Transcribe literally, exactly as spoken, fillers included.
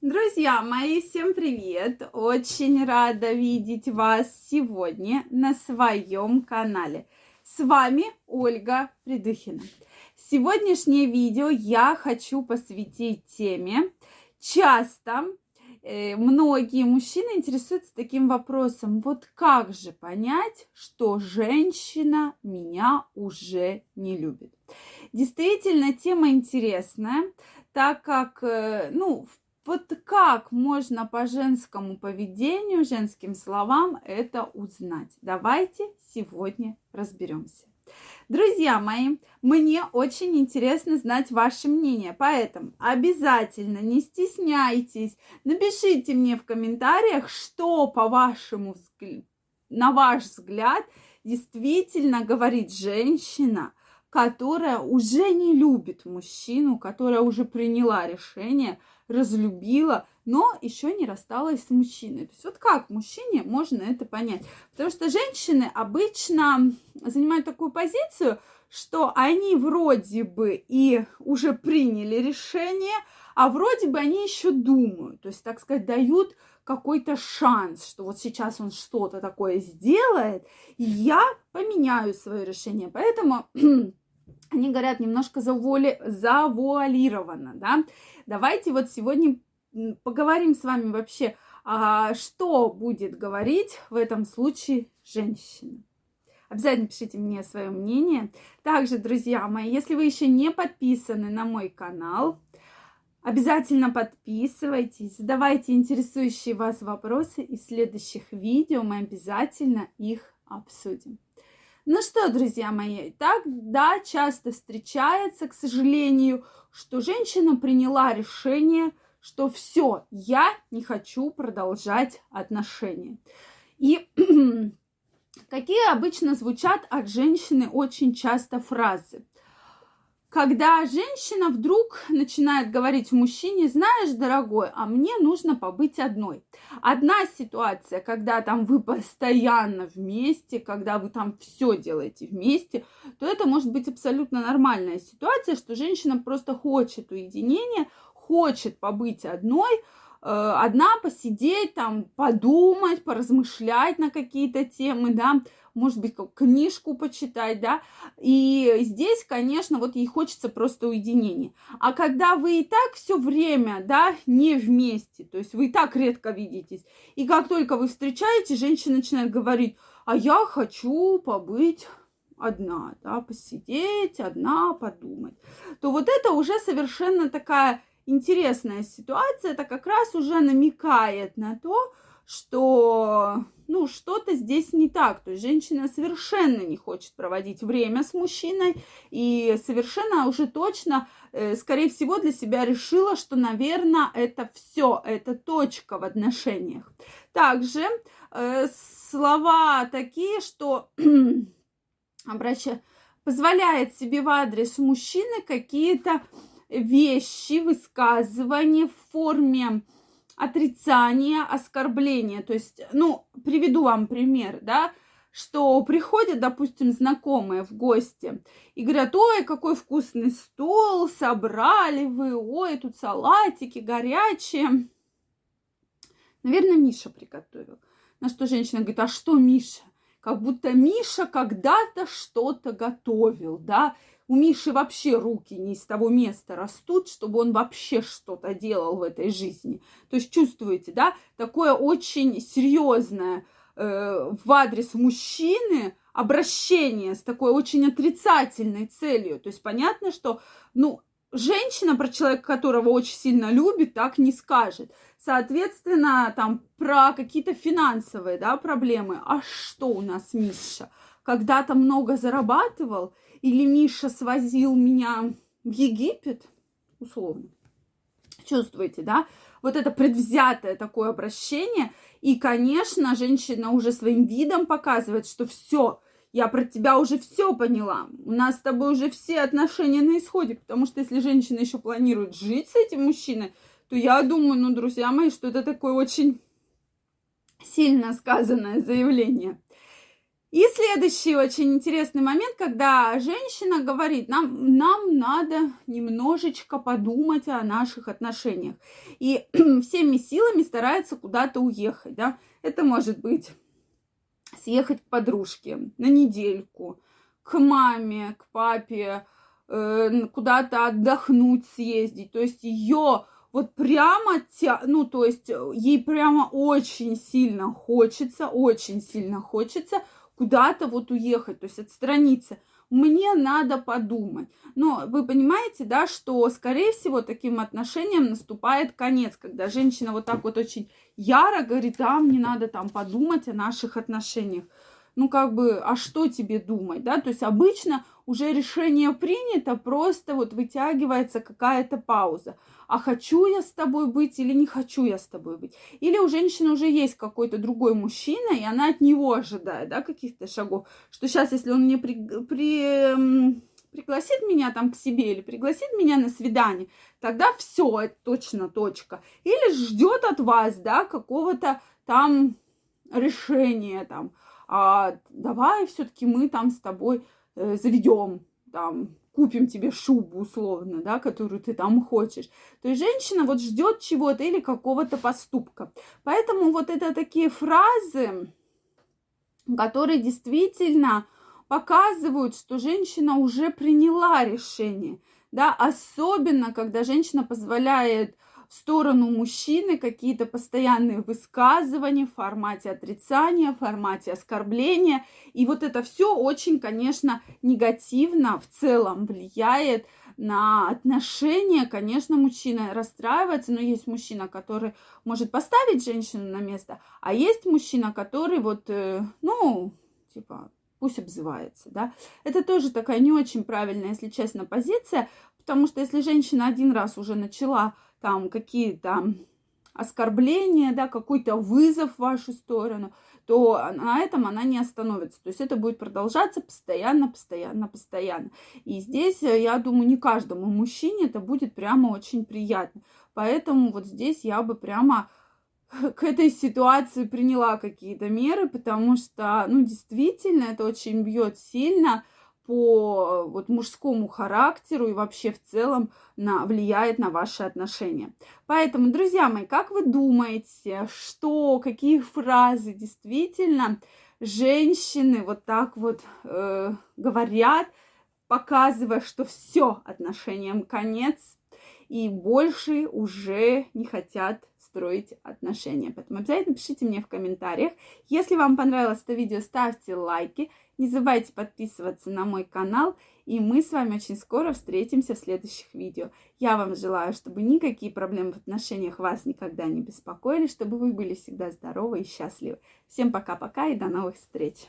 Друзья мои, всем привет! Очень рада видеть вас сегодня на своем канале. С вами Ольга Придыхина. Сегодняшнее видео я хочу посвятить теме. Часто э, многие мужчины интересуются таким вопросом. Вот как же понять, что женщина меня уже не любит? Действительно, тема интересная, так как, э, ну, в Вот как можно по женскому поведению, женским словам это узнать? Давайте сегодня разберемся. Друзья мои, мне очень интересно знать ваше мнение, поэтому обязательно не стесняйтесь, напишите мне в комментариях, что по вашему взгляду, на ваш взгляд действительно говорит женщина, которая уже не любит мужчину, которая уже приняла решение, разлюбила, но еще не рассталась с мужчиной. То есть вот как мужчине можно это понять? Потому что женщины обычно занимают такую позицию, что они вроде бы и уже приняли решение, а вроде бы они еще думают. То есть, так сказать, дают какой-то шанс, что вот сейчас он что-то такое сделает, и я поменяю свое решение. Поэтому они говорят немножко завуали... завуалированно, да. Давайте вот сегодня поговорим с вами вообще, а, что будет говорить в этом случае женщина. Обязательно пишите мне свое мнение. Также, друзья мои, если вы еще не подписаны на мой канал, обязательно подписывайтесь, задавайте интересующие вас вопросы, и в следующих видео мы обязательно их обсудим. Ну что, друзья мои, так, да, часто встречается, к сожалению, что женщина приняла решение, что все, я не хочу продолжать отношения. И какие обычно звучат от женщины очень часто фразы. Когда женщина вдруг начинает говорить мужчине: знаешь, дорогой, а мне нужно побыть одной. Одна ситуация, когда там вы постоянно вместе, когда вы там все делаете вместе, то это может быть абсолютно нормальная ситуация, что женщина просто хочет уединения, хочет побыть одной, одна посидеть, там, подумать, поразмышлять на какие-то темы, да, может быть, книжку почитать, да, и здесь, конечно, вот ей хочется просто уединения. А когда вы и так все время, да, не вместе, то есть вы и так редко видитесь, и как только вы встречаетесь, женщина начинает говорить: а я хочу побыть одна, да, посидеть одна, подумать, то вот это уже совершенно такая интересная ситуация, это как раз уже намекает на то, что, ну, что-то здесь не так. То есть женщина совершенно не хочет проводить время с мужчиной и совершенно уже точно, скорее всего, для себя решила, что, наверное, это все, это точка в отношениях. Также э, слова такие, что обраща... позволяет себе в адрес мужчины какие-то вещи, высказывания в форме отрицания, оскорбления. То есть, ну, приведу вам пример, да, что приходят, допустим, знакомые в гости и говорят: ой, какой вкусный стол собрали вы, ой, тут салатики горячие. Наверное, Миша приготовил. На что женщина говорит: а что Миша? Как будто Миша когда-то что-то готовил, да. У Миши вообще руки не из того места растут, чтобы он вообще что-то делал в этой жизни. То есть чувствуете, да, такое очень серьезное э, в адрес мужчины обращение с такой очень отрицательной целью. То есть понятно, что, ну, женщина про человека, которого очень сильно любит, так не скажет. Соответственно, там про какие-то финансовые, да, проблемы. А что у нас Миша? Когда-то много зарабатывал, или Миша свозил меня в Египет, условно. Чувствуете, да? Вот это предвзятое такое обращение. И, конечно, женщина уже своим видом показывает, что все, я про тебя уже все поняла. У нас с тобой уже все отношения на исходе. Потому что если женщина еще планирует жить с этим мужчиной, то я думаю, ну, друзья мои, что это такое очень сильно сказанное заявление. И следующий очень интересный момент, когда женщина говорит, нам, нам надо немножечко подумать о наших отношениях. И всеми силами старается куда-то уехать. Да? Это может быть съехать к подружке на недельку, к маме, к папе, куда-то отдохнуть, съездить. То есть ее вот прямо, ну то есть ей прямо очень сильно хочется, очень сильно хочется куда-то вот уехать, то есть отстраниться. Мне надо подумать. Но вы понимаете, да, что, скорее всего, таким отношениям наступает конец, когда женщина вот так вот очень яро говорит, да, мне надо там подумать о наших отношениях. Ну, как бы, а что тебе думать, да? То есть обычно уже решение принято, просто вот вытягивается какая-то пауза. А хочу я с тобой быть или не хочу я с тобой быть? Или у женщины уже есть какой-то другой мужчина, и она от него ожидает, да, каких-то шагов. Что сейчас, если он мне при... При... пригласит меня там к себе или пригласит меня на свидание, тогда все, это точно точка. Или ждет от вас, да, какого-то там решения, там, а давай все-таки мы там с тобой э, заведем, там, купим тебе шубу условно, да, которую ты там хочешь. То есть женщина вот ждет чего-то или какого-то поступка. Поэтому вот это такие фразы, которые действительно показывают, что женщина уже приняла решение, да, особенно когда женщина позволяет в сторону мужчины какие-то постоянные высказывания в формате отрицания, в формате оскорбления. И вот это все очень, конечно, негативно в целом влияет на отношения. Конечно, мужчина расстраивается, но есть мужчина, который может поставить женщину на место, а есть мужчина, который вот, ну, типа, пусть обзывается, да. Это тоже такая не очень правильная, если честно, позиция, потому что если женщина один раз уже начала там какие-то оскорбления, да, какой-то вызов в вашу сторону, то на этом она не остановится. То есть это будет продолжаться постоянно, постоянно, постоянно. И здесь, я думаю, не каждому мужчине это будет прямо очень приятно. Поэтому вот здесь я бы прямо к этой ситуации приняла какие-то меры, потому что, ну, действительно, это очень бьет сильно по вот мужскому характеру и вообще в целом на, влияет на ваши отношения. Поэтому, друзья мои, как вы думаете, что, какие фразы действительно женщины вот так вот э, говорят, показывая, что все, отношениям конец, и больше уже не хотят строить отношения. Поэтому обязательно пишите мне в комментариях. Если вам понравилось это видео, ставьте лайки. Не забывайте подписываться на мой канал, и мы с вами очень скоро встретимся в следующих видео. Я вам желаю, чтобы никакие проблемы в отношениях вас никогда не беспокоили, чтобы вы были всегда здоровы и счастливы. Всем пока-пока и до новых встреч!